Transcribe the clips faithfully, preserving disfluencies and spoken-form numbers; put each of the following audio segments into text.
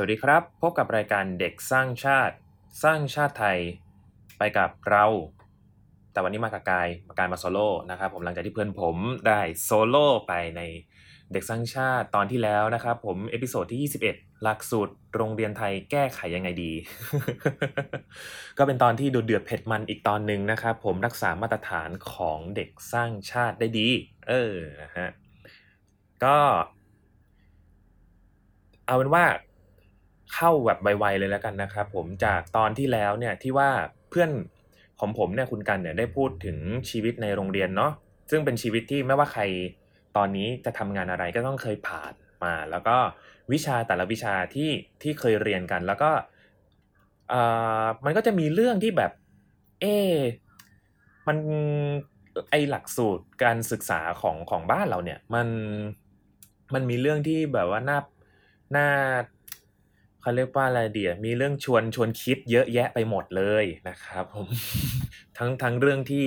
สวัสดีครับพบกับรายการเด็กสร้างชาติสร้างชาติไทยไปกับเราแต่วันนี้มากับกายมากายมาโซโล่นะครับผมหลังจากที่เพื่อนผมได้โซโล่ไปในเด็กสร้างชาติตอนที่แล้วนะครับผมเอพิโซดที่ยี่สิบเอ็ดหลักสูตรโรงเรียนไทยแก้ไขยังไงดี ก็เป็นตอนที่ดูเดือดเผ็ดมันอีกตอนนึงนะครับผมรักษามาตรฐานของเด็กสร้างชาติได้ดีเออนะฮะก็เอาเป็นว่าเข้าแบบไวๆเลยแล้วกันนะครับผมจากตอนที่แล้วเนี่ยที่ว่าเพื่อนของผมเนี่ยคุณกันเนี่ยได้พูดถึงชีวิตในโรงเรียนเนาะซึ่งเป็นชีวิตที่ไม่ว่าใครตอนนี้จะทำงานอะไรก็ต้องเคยผ่านมาแล้วก็วิชาแต่ละวิชาที่ที่เคยเรียนกันแล้วก็เอ่อมันก็จะมีเรื่องที่แบบเอ๊ะมันไอหลักสูตรการศึกษาของของบ้านเราเนี่ยมันมันมีเรื่องที่แบบว่าน่าน่าเขาเรียกว่าอะไรดีมีเรื่องชวนชวนคิดเยอะแยะไปหมดเลยนะครับผม ทั้งทั้งเรื่องที่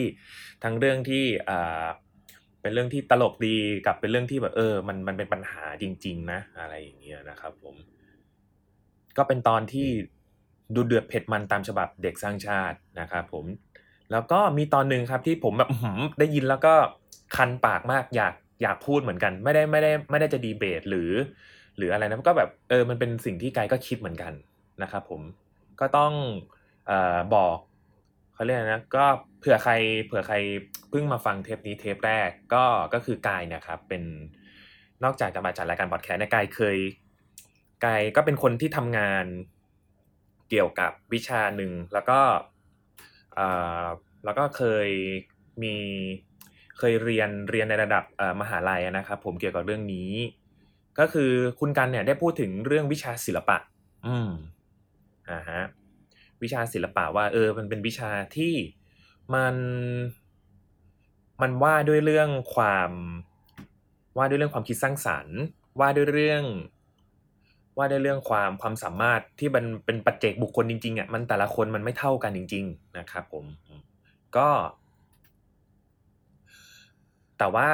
ทั้งเรื่องที่อ่าเป็นเรื่องที่ตลกดีกับเป็นเรื่องที่แบบเออมันมันเป็นปัญหาจริงๆนะอะไรอย่างเงี้ยนะครับผมก็เป็นตอนที่ดูเดือดเผ็ดมันตามฉบับเด็กสร้างชาตินะครับผมแล้วก็มีตอนนึงครับที่ผมแบบได้ยินแล้วก็คันปากมากอยากอยากพูดเหมือนกันไม่ได้ไม่ได้ไม่ได้จะดีเบตหรือหรืออะไรนะก็แบบเออมันเป็นสิ่งที่กายก็คิดเหมือนกันนะครับผมก็ต้องเอ่อบอกเขาเรียกนะก็เผื่อใครเผื่อใครเพิ่งมาฟังเทปนี้เทปแรกก็ก็คือกายเนี่ยครับเป็นนอกจากจะมาจัดรายการพอดแคสต์เนี่ยกายเคยกายก็เป็นคนที่ทำงานเกี่ยวกับวิชาหนึ่งแล้วก็เอ่อแล้วก็เคยมีเคยเรียนเรียนในระดับเอ่อมหาลัยนะครับผมเกี่ยวกับเรื่องนี้ก็คือคุณกันเนี่ยได้พูดถึงเรื่องวิชาศิลปะอืมอ่าฮะวิชาศิลปะว่าเออมันเป็นวิชาที่มันมันว่าด้วยเรื่องความว่าด้วยเรื่องความคิดสร้างสรรค์ว่าด้วยเรื่องว่าด้วยเรื่องความความสามารถที่มันเป็นปัจเจกบุคคลจริงๆอ่ะมันแต่ละคนมันไม่เท่ากันจริงๆนะครับผมก็แต่ว่า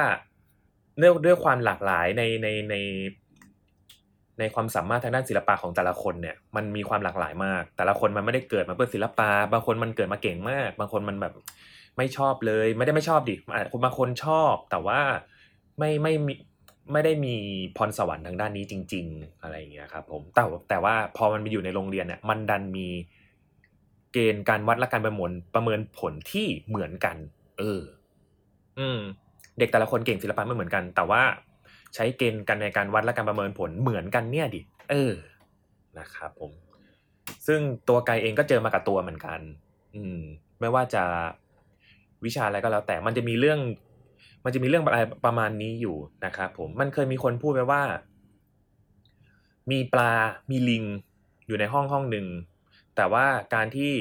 ด้วยด้วยความหลากหลายในในในในความสามารถทางด้านศิลปะของแต่ละคนเนี่ยมันมีความหลากหลายมากแต่ละคนมันไม่ได้เกิดมาเพื่อศิลปะบางคนมันเกิดมาเก่งมากบางคนมันแบบไม่ชอบเลยไม่ได้ไม่ชอบดิบางคนชอบแต่ว่าไม่ไม่มีไม่ได้มีพรสวรรค์ทางด้านนี้จริงๆอะไรอย่างเงี้ยครับผมแต่แต่ว่าพอมันไปอยู่ในโรงเรียนเนี่ยมันดันมีเกณฑ์การวัดและการประเมินประเมินผลที่เหมือนกันเอออืมเด็กแต่ละคนเก่งศิลปะไม่เหมือนกันแต่ว่าใช้เกณฑ์กันในการวัดและการประเมินผลเหมือนกันเนี่ยดิเออนะครับผมซึ่งตัวกายเองก็เจอมากับตัวเหมือนกันอืมไม่ว่าจะวิชาอะไรก็แล้วแต่มันจะมีเรื่องมันจะมีเรื่องอะไรประมาณนี้อยู่นะครับผมมันเคยมีคนพูดไว้ว่ามีปลามีลิงอยู่ในห้องห้องนึงแต่ว่าการที่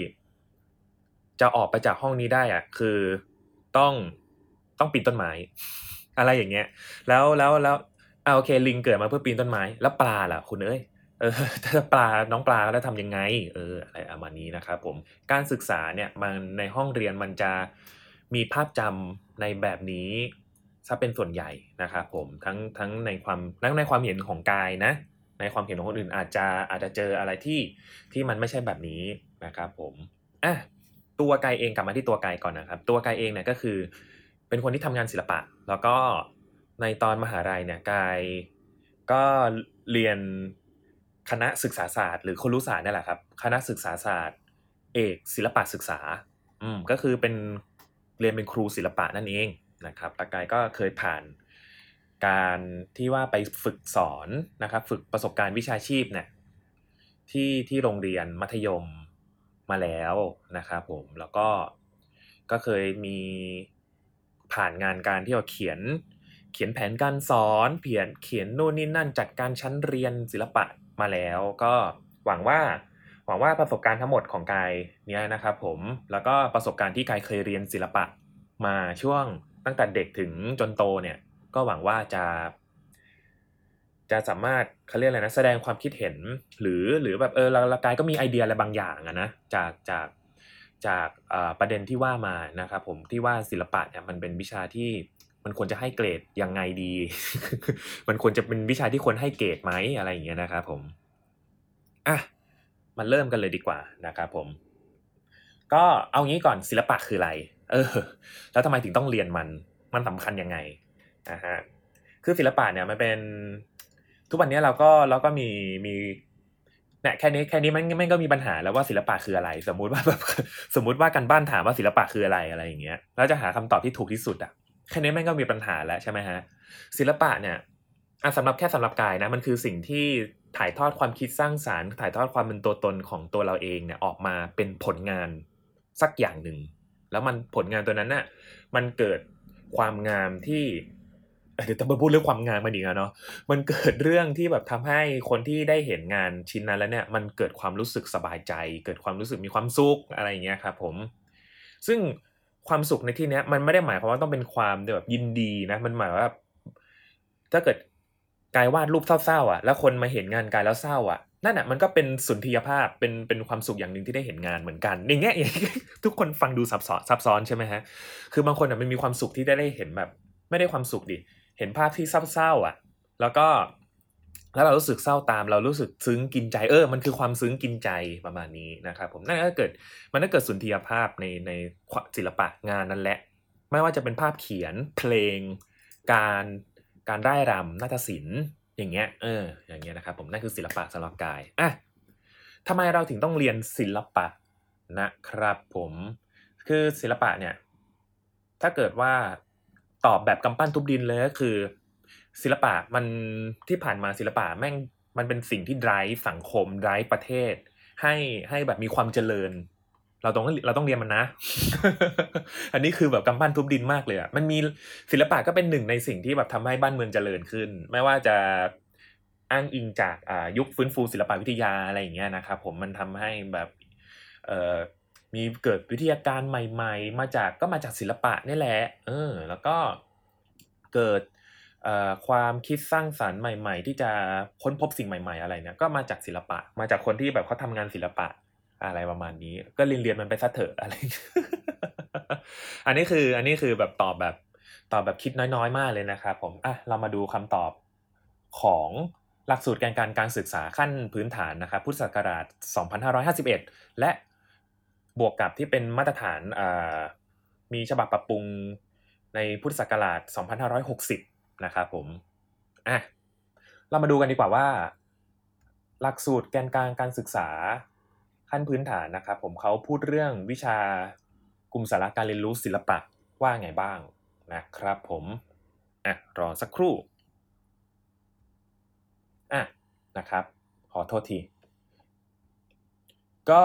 จะออกไปจากห้องนี้ได้อ่ะคือต้องต้องปีนต้นไม้อะไรอย่างเงี้ยแล้วแล้วแล้วอ่าโอเคลิงเกิดมาเพื่อปีนต้นไม้แล้วปลาล่ะคุณเอ้ยเออถ้าปลาน้องปลาแล้วทำยังไงเอออะไรประมาณนี้นะครับผมการศึกษาเนี่ยมันในห้องเรียนมันจะมีภาพจำในแบบนี้ซะเป็นส่วนใหญ่นะครับผมทั้งทั้งในความทั้งในความเห็นของกายนะในความเห็นของคนอื่นอาจจะอาจจะเจออะไรที่ที่มันไม่ใช่แบบนี้นะครับผมอ่ะตัวกายเองกลับมาที่ตัวกายก่อนนะครับตัวกายเองเนี่ยก็คือเป็นคนที่ทำงานศิลปะแล้วก็ในตอนมหาลัยเนี่ยกายก็เรียนคณะศึกษาศาสตร์หรือครุศาสตร์นี่แหละครับคณะศึกษาศาสตร์เอกศิลปะศึกษาอืมก็คือเป็นเรียนเป็นครูศิลปะนั่นเองนะครับแล้วกายก็เคยผ่านการที่ว่าไปฝึกสอนนะครับฝึกประสบการณ์วิชาชีพเนี่ยที่ที่โรงเรียนมัธยมมาแล้วนะครับผมแล้วก็ก็เคยมีผ่านงานการที่เราเขียนเขียนแผนการสอนเขียนเขียนนู่นนี่นั่นจัดการชั้นเรียนศิลปะมาแล้วก็หวังว่าหวังว่าประสบการณ์ทั้งหมดของกายเนี้ยนะครับผมแล้วก็ประสบการณ์ที่กายเคยเรียนศิลปะมาช่วงตั้งแต่เด็กถึงจนโตเนี่ยก็หวังว่าจะจะสามารถเขาเรียกอะไรนะแสดงความคิดเห็นหรือหรือแบบเออเรากายก็มีไอเดียอะไรบางอย่างอะนะจากจากจากประเด็นที่ว่ามานะครับผมที่ว่าศิลปะเนี่ยมันเป็นวิชาที่มันควรจะให้เกรดยังไงดี มันควรจะเป็นวิชาที่ควรให้เกรดไหมอะไรอย่างเงี้ยนะครับผม อ่ะมันเริ่มกันเลยดีกว่านะครับผมก็เอางี้ก่อนศิลปะคืออะไรเออแล้วทำไมถึงต้องเรียนมันมันสำคัญยังไงนะฮะคือศิลปะเนี่ยมันเป็นทุกวันนี้เราก็เราก็มีมีเนี่ยแค่นี้แค่นี้มันมันก็มีปัญหาแล้วว่าศิลปะคืออะไรสมมุติว่าแบบสมมุติว่ากันบ้านถามว่าศิลปะคืออะไรอะไรอย่างเงี้ยแล้วจะหาคำตอบที่ถูกที่สุดอ่ะแค่นี้มันก็มีปัญหาแล้วใช่ไหมฮะศิลปะเนี่ยอ่ะสำหรับแค่สำหรับกายนะมันคือสิ่งที่ถ่ายทอดความคิดสร้างสรรค์ถ่ายทอดความเป็นตัวตนของตัวเราเองเนี่ยออกมาเป็นผลงานสักอย่างหนึ่งแล้วมันผลงานตัวนั้นน่ะมันเกิดความงามที่เดี๋ยวต้องมาพูดเรื่องความงามมาอีกแล้วเนาะมันเกิดเรื่องที่แบบทำให้คนที่ได้เห็นงานชิ้นนั้นแล้วเนี่ยมันเกิดความรู้สึกสบายใจเกิดความรู้สึกมีความสุขอะไรอย่างเงี้ยครับผมซึ่งความสุขในที่เนี้ยมันไม่ได้หมายความว่าต้องเป็นความแบบยินดีนะมันหมายว่าถ้าเกิดกายวาดรูปเศร้าๆอ่ะแล้วคนมาเห็นงานกายแล้วเศร้าอ่ะนั่นน่ะมันก็เป็นสุนทรียภาพเป็นเป็นความสุขอย่างนึงที่ได้เห็นงานเหมือนกันอย่างเงี้ยทุกคนฟังดูซับซ้อนซับซ้อนใช่มั้ยฮะคือบางคนน่ะมันมีความสุขที่ได้ได้เห็นแบบไม่ได้ความสุขดิเห็นภาพที่เศร้าๆอ่ะแล้วก็แล้วเรารู้สึกเศร้าตามเรารู้สึกซึ้งกินใจเออมันคือความซึ้งกินใจประมาณนี้นะครับผมนั่นก็เกิดมันก็เกิดสุนทรียภาพในในศิลปะงานนั่นแหละไม่ว่าจะเป็นภาพเขียนเพลงการการร่ายรำนาฏศิลป์อย่างเงี้ยเอออย่างเงี้ยนะครับผมนั่นคือศิลปะสำหรับกายอ่ะทำไมเราถึงต้องเรียนศิลปะนะครับผมคือศิลปะเนี่ยถ้าเกิดว่าตอบแบบกำปั้นทุบดินเลยก็คือศิลปะมันที่ผ่านมาศิลปะแม่งมันเป็นสิ่งที่ drive สังคม drive ประเทศให้ให้แบบมีความเจริญเราต้องเราต้องเรียนมันนะ อันนี้คือแบบกำปั้นทุบดินมากเลยอ่ะมันมีศิลปะก็เป็นหนึ่งในสิ่งที่แบบทำให้บ้านเมืองเจริญขึ้นไม่ว่าจะอ้างอิงจากอ่ายุคฟื้นฟูศิลปวิทยาอะไรอย่างเงี้ยนะครับผมมันทำให้แบบเอ่อมีเกิดวิทยาการใหม่ๆมาจากก็มาจากศิลปะนี่แหละเออแล้วก็เกิดเอ่อความคิดสร้างสรรค์ใหม่ๆที่จะค้นพบสิ่งใหม่ๆอะไรเนี่ยก็มาจากศิลปะมาจากคนที่แบบเขาทำงานศิลปะอะไรประมาณนี้ก็เรียนเรียนมันไปซะเถอะอะไร อันนี้คืออันนี้คือแบบตอบแบบตอบแบบคิดน้อยๆมากเลยนะครับผมอ่ะเรามาดูคำตอบของหลักสูตรแกนกลางการศึกษาขั้นพื้นฐานนะครับพุทธศักราชสองพันห้าร้อยห้าสิบเอ็ดและบวกกับที่เป็นมาตรฐานอ่ามีฉบับปรับปรุงในพุทธศักราชสองพันห้าร้อยหกสิบนะครับผมอ่ะเรามาดูกันดีกว่าว่าหลักสูตรแกนกลางการศึกษาขั้นพื้นฐานนะครับผมเขาพูดเรื่องวิชากลุ่มสาระการเรียนรู้ศิลปะว่าไงบ้างนะครับผมอ่ะรอสักครู่อ่ะนะครับขอโทษทีก็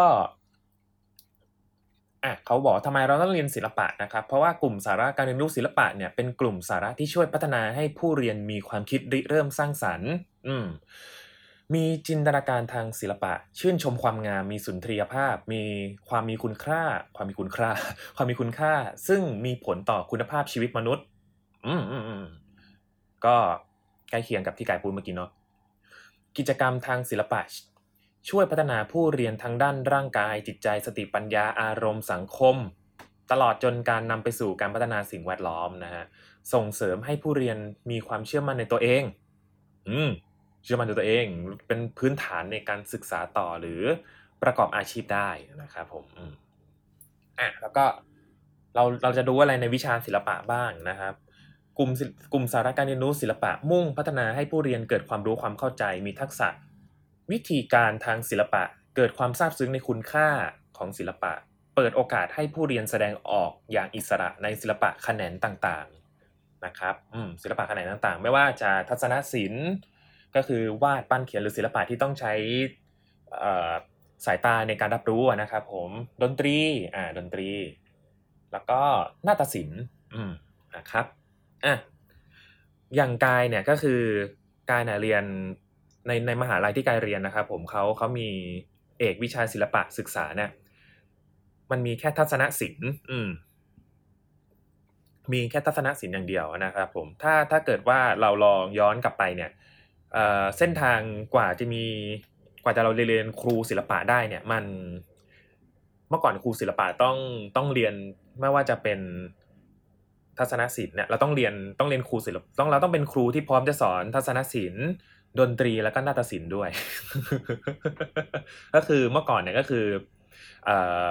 อ่ะเขาบอกทำไมเราต้องเรียนศิลปะนะครับเพราะว่ากลุ่มสาระการเรียนรู้ศิลปะเนี่ยเป็นกลุ่มสาระที่ช่วยพัฒนาให้ผู้เรียนมีความคิดริเริ่มสร้างสรรค์อืมมีจินตนาการทางศิลปะชื่นชมความงามมีสุนทรียภาพมีความมีคุณค่าความมีคุณค่าความมีคุณค่าซึ่งมีผลต่อคุณภาพชีวิตมนุษย์อืมๆๆก็ใกล้เคียงกับที่กายพูดเมื่อกี้เนาะกิจกรรมทางศิลปะช่วยพัฒนาผู้เรียนทางด้านร่างกายจิตใจสติปัญญาอารมณ์สังคมตลอดจนการนำไปสู่การพัฒนาสิ่งแวดล้อมนะฮะส่งเสริมให้ผู้เรียนมีความเชื่อมั่นในตัวเองอืมเชื่อมั่นในตัวเองเป็นพื้นฐานในการศึกษาต่อหรือประกอบอาชีพได้นะครับผมอ่ะแล้วก็เราเราจะดูอะไรในวิชาศิลปะบ้างนะครับกลุ่มกลุ่มสาระการเรียนรู้ศิลปะมุ่งพัฒนาให้ผู้เรียนเกิดความรู้ความเข้าใจมีทักษะวิธีการทางศิลปะเกิดความซาบซึ้งในคุณค่าของศิลปะเปิดโอกาสให้ผู้เรียนแสดงออกอย่างอิสระในศิลปะแขนงต่างๆนะครับอืมศิลปะแขนงต่างๆไม่ว่าจะทัศนศิลป์ก็คือวาดปั้นเขียนหรือศิลปะที่ต้องใช้สายตาในการรับรู้นะครับผมดนตรีอ่าดนตรีแล้วก็นาฏศิลป์อืมนะครับอ่ะอย่างกายเนี่ยก็คือกายเนี่ยเรียนในในมหาลัยที่กายเรียนนะครับผมเขาเขามีเอกวิชาศิลปะศึกษาเนี่ยมันมีแค่ทัศนศิลป์อืมมีแค่ทัศนศิลป์อย่างเดียวนะครับผมถ้าถ้าเกิดว่าเราลองย้อนกลับไปเนี่ยเอ่อเส้นทางกว่าจะมีกว่าจะเราเรียนครูศิลปะได้เนี่ยมันเมื่อก่อนครูศิลปะต้องต้องเรียนไม่ว่าจะเป็นทัศนศิลป์เนี่ยเราต้องเรียนต้องเรียนครูศิลปะต้องเราต้องเป็นครูที่พร้อมจะสอนทัศนศิลป์ ดนตรีแล้วก็นาฏศิลป์ด้วย ก็คือเมื่อก่อนเนี่ยก็คือเอ่อ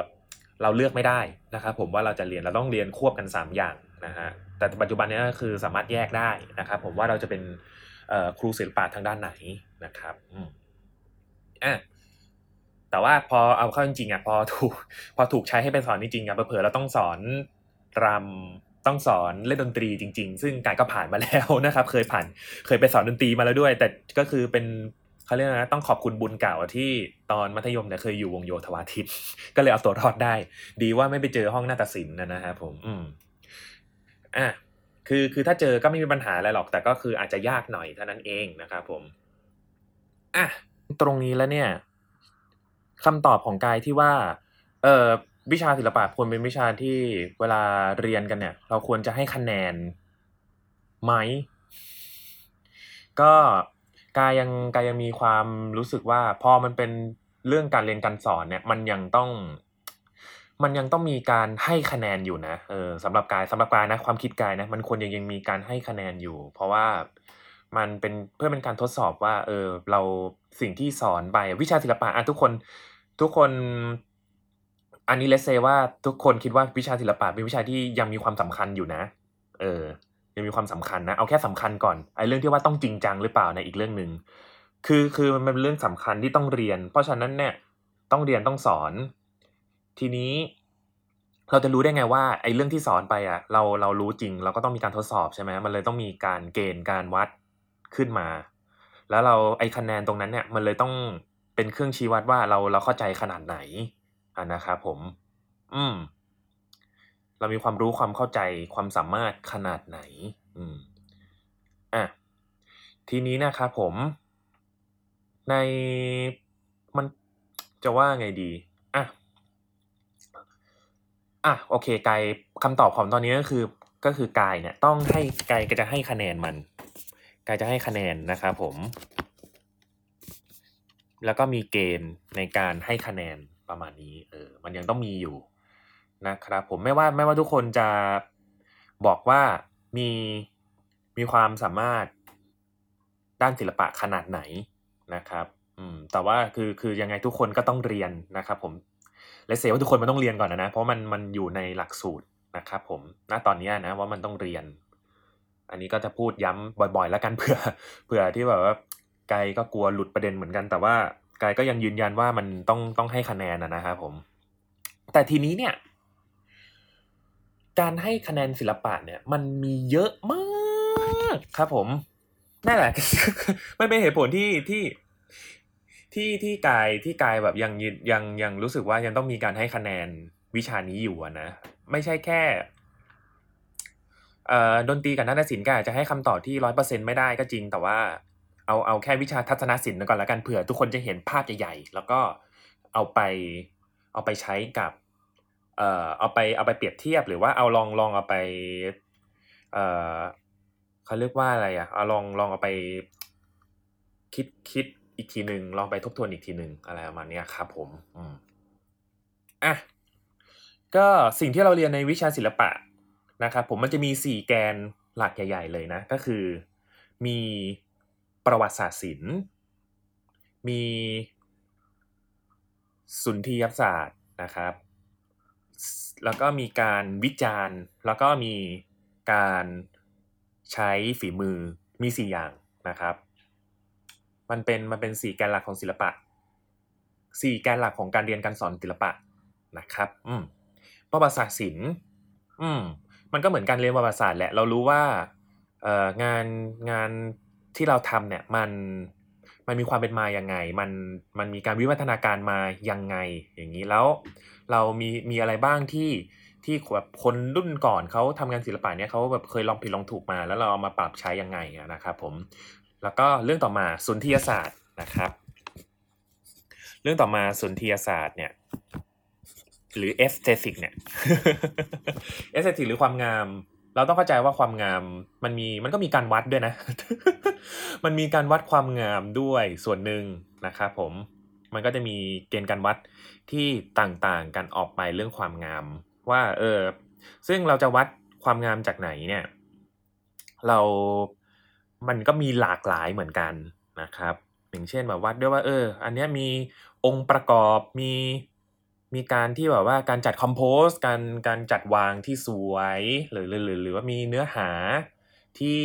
เราเลือกไม่ได้นะครับผมว่าเราจะเรียนเราต้องเรียนควบกันสามอย่างนะฮะแต่ปัจจุบันนี้ก็คือสามารถแยกได้นะครับผมว่าเราจะเป็นเอ่อครูศิลปะทางด้านไหนนะครับอืมอ่ะแต่ว่าพอเอาเข้าจริงๆอ่ะพอถูกพอถูกใช้ให้เป็นสอนจริงๆอ่ะเผลอๆเราต้องสอนรำต้องสอนเล่นดนตรีจริงๆซึ่งการก็ผ่านมาแล้วนะครับเคยผ่านเคยไปสอนดนตรีมาแล้วด้วยแต่ก็คือเป็นเขาเรียกนะต้องขอบคุณบุญเก่าที่ตอนมัธยมเนี่ยเคยอยู่วงโยธวาทิต ก็เลยเอาตัวรอดได้ดีว่าไม่ไปเจอห้องนาฏศิลป์นะฮะผมอืมอ่ะคือคือถ้าเจอก็ไม่มีปัญหาอะไรหรอกแต่ก็คืออาจจะยากหน่อยเท่านั้นเองนะครับผมอ่ะตรงนี้แล้วเนี่ยคำตอบของกายที่ว่าเอ่อวิชาศิลปะควรเป็นวิชาที่เวลาเรียนกันเนี่ยเราควรจะให้คะแนนไหมก็กายยังกายยังมีความรู้สึกว่าพอมันเป็นเรื่องการเรียนการสอนเนี่ยมันยังต้องมันยังต้องมีการให้คะแนนอยู่นะเออสำหรับกายสำหรับกายนะความคิดกายนะมันควรยังยังมีการให้คะแนนอยู่เพราะว่ามันเป็นเพื่อเป็นการทดสอบว่าเออเราสิ่งที่สอนไปวิชาศิลปะอ่ะทุกคนทุกคนอันนี้เลสเซว่าทุกคนคิดว่าวิชาศิลปะเป็นวิชาที่ยังมีความสำคัญอยู่นะเออยังมีความสำคัญนะเอาแค่สำคัญก่อนไอ้เรื่องที่ว่าต้องจริงจังหรือเปล่าในอีกเรื่องนึงคือคือมันเป็นเรื่องสำคัญที่ต้องเรียนเพราะฉะนั้นเนี่ยต้องเรียนต้องสอนทีนี้เราจะรู้ได้ไงว่าไอ้เรื่องที่สอนไปอ่ะเราเรารู้จริงเราก็ต้องมีการทดสอบใช่ไหมมันเลยต้องมีการเกณฑ์การวัดขึ้นมาแล้วเราไอ้คะแนนตรงนั้นเนี่ยมันเลยต้องเป็นเครื่องชี้วัดว่าเราเราเข้าใจขนาดไหนอ่ะนะครับผมอืมเรามีความรู้ความเข้าใจความสามารถขนาดไหนอืมอ่ะทีนี้นะครับผมในมันจะว่าไงดีอ่ะอ่ะโอเคกายคำตอบของตอนนี้ก็คือก็คือกายเนี่ยต้องให้กายก็จะให้คะแนนมันกายจะให้คะแนนนะครับผมแล้วก็มีเกณฑ์ในการให้คะแนนประมาณนี้เออมันยังต้องมีอยู่นะครับผมไม่ว่าไม่ว่าทุกคนจะบอกว่ามีมีความสามารถด้านศิลปะขนาดไหนนะครับอืมแต่ว่าคือคือยังไงทุกคนก็ต้องเรียนนะครับผมและเสียว่าทุกคนมันต้องเรียนก่อนนะนะเพราะมันมันอยู่ในหลักสูตรนะครับผมณตอนนี้นะว่ามันต้องเรียนอันนี้ก็จะพูดย้ำบ่อยๆแล้วกันเผื่อเผื่อที่แบบว่าไกด์ก็กลัวหลุดประเด็นเหมือนกันแต่ว่าไกด์ก็ยังยืนยันว่ามันต้องต้องให้คะแนนนะนะครับผมแต่ทีนี้เนี่ยการให้คะแนนศิลปะเนี่ยมันมีเยอะมากครับผมนั่นแหละ ไม่เป็นเหตุผลที่ที่ที่ที่กายที่กายแบบยังยังยังรู้สึกว่ายังต้องมีการให้คะแนนวิชานี้อยู่นะไม่ใช่แค่เอ่อดนตรีกับนาฏศิลป์ก็อาจจะให้คำตอบที่ หนึ่งร้อยเปอร์เซ็นต์ ไม่ได้ก็จริงแต่ว่าเอาเอาแค่วิชาทัศนศิลป์ก่อนละกันเผื่อทุกคนจะเห็นภาพใหญ่ๆแล้วก็เอาไปเอาไปใช้กับเอ่อเอาไปเอาไปเปรียบเทียบหรือว่าเอาลองลองเอาไปเอ่อเขาเรียกว่าอะไรอ่ะเอาลองลองเอาไปคิดคิดอีกทีนึงลองไปทบทวนอีกทีนึงอะไรประมาณนี้ครับผมอืมอ่ะก็สิ่งที่เราเรียนในวิชาศิลปะนะครับผมมันจะมีสี่แกนหลักใหญ่ๆเลยนะก็คือมีประวัติศาสตร์ศิลป์มีสุนทรียศาสตร์นะครับแล้วก็มีการวิจารณ์แล้วก็มีการใช้ฝีมือมีสี่อย่างนะครับมันเป็นมันเป็นสี่แกนหลักของศิลปะสี่แกนหลักของการเรียนการสอนศิลปะนะครับอืมประวัติศาสตร์ศิลป์อืมมันก็เหมือนการเรียนประวัติศาสตร์แหละเรารู้ว่าเอ่องานงานที่เราทำเนี่ยมันมันมีความเป็นมาอย่างไงมันมันมีการวิวัฒนาการมายังไงอย่างนี้แล้วเรามีมีอะไรบ้างที่ที่แบบคนรุ่นก่อนเขาทำงานศิลปะเนี่ยเขาแบบเคยลองผิดลองถูกมาแล้วเราเอามาปรับใช้ยังไงนะครับผมแล้วก็เรื่องต่อมาสุนทรียศาสตร์นะครับเรื่องต่อมาสุนทรียศาสตร์เนี่ยหรือเอสเธติกเนี่ยเอสเธติกหรือความงามเราต้องเข้าใจว่าความงามมันมีมันก็มีการวัดด้วยนะ มันมีการวัดความงามด้วยส่วนหนึ่งนะครับผมมันก็จะมีเกณฑ์การวัดที่ต่างๆกันออกไปเรื่องความงามว่าเออซึ่งเราจะวัดความงามจากไหนเนี่ยเรามันก็มีหลากหลายเหมือนกัน นะครับอย่างเช่นแบบวัดด้วยว่าเอออันเนี้ยมีองค์ประกอบมีมีการที่แบบว่าการจัดคอมโพสการการจัดวางที่สวยหรือหรือหรือว่ามีเนื้อหาที่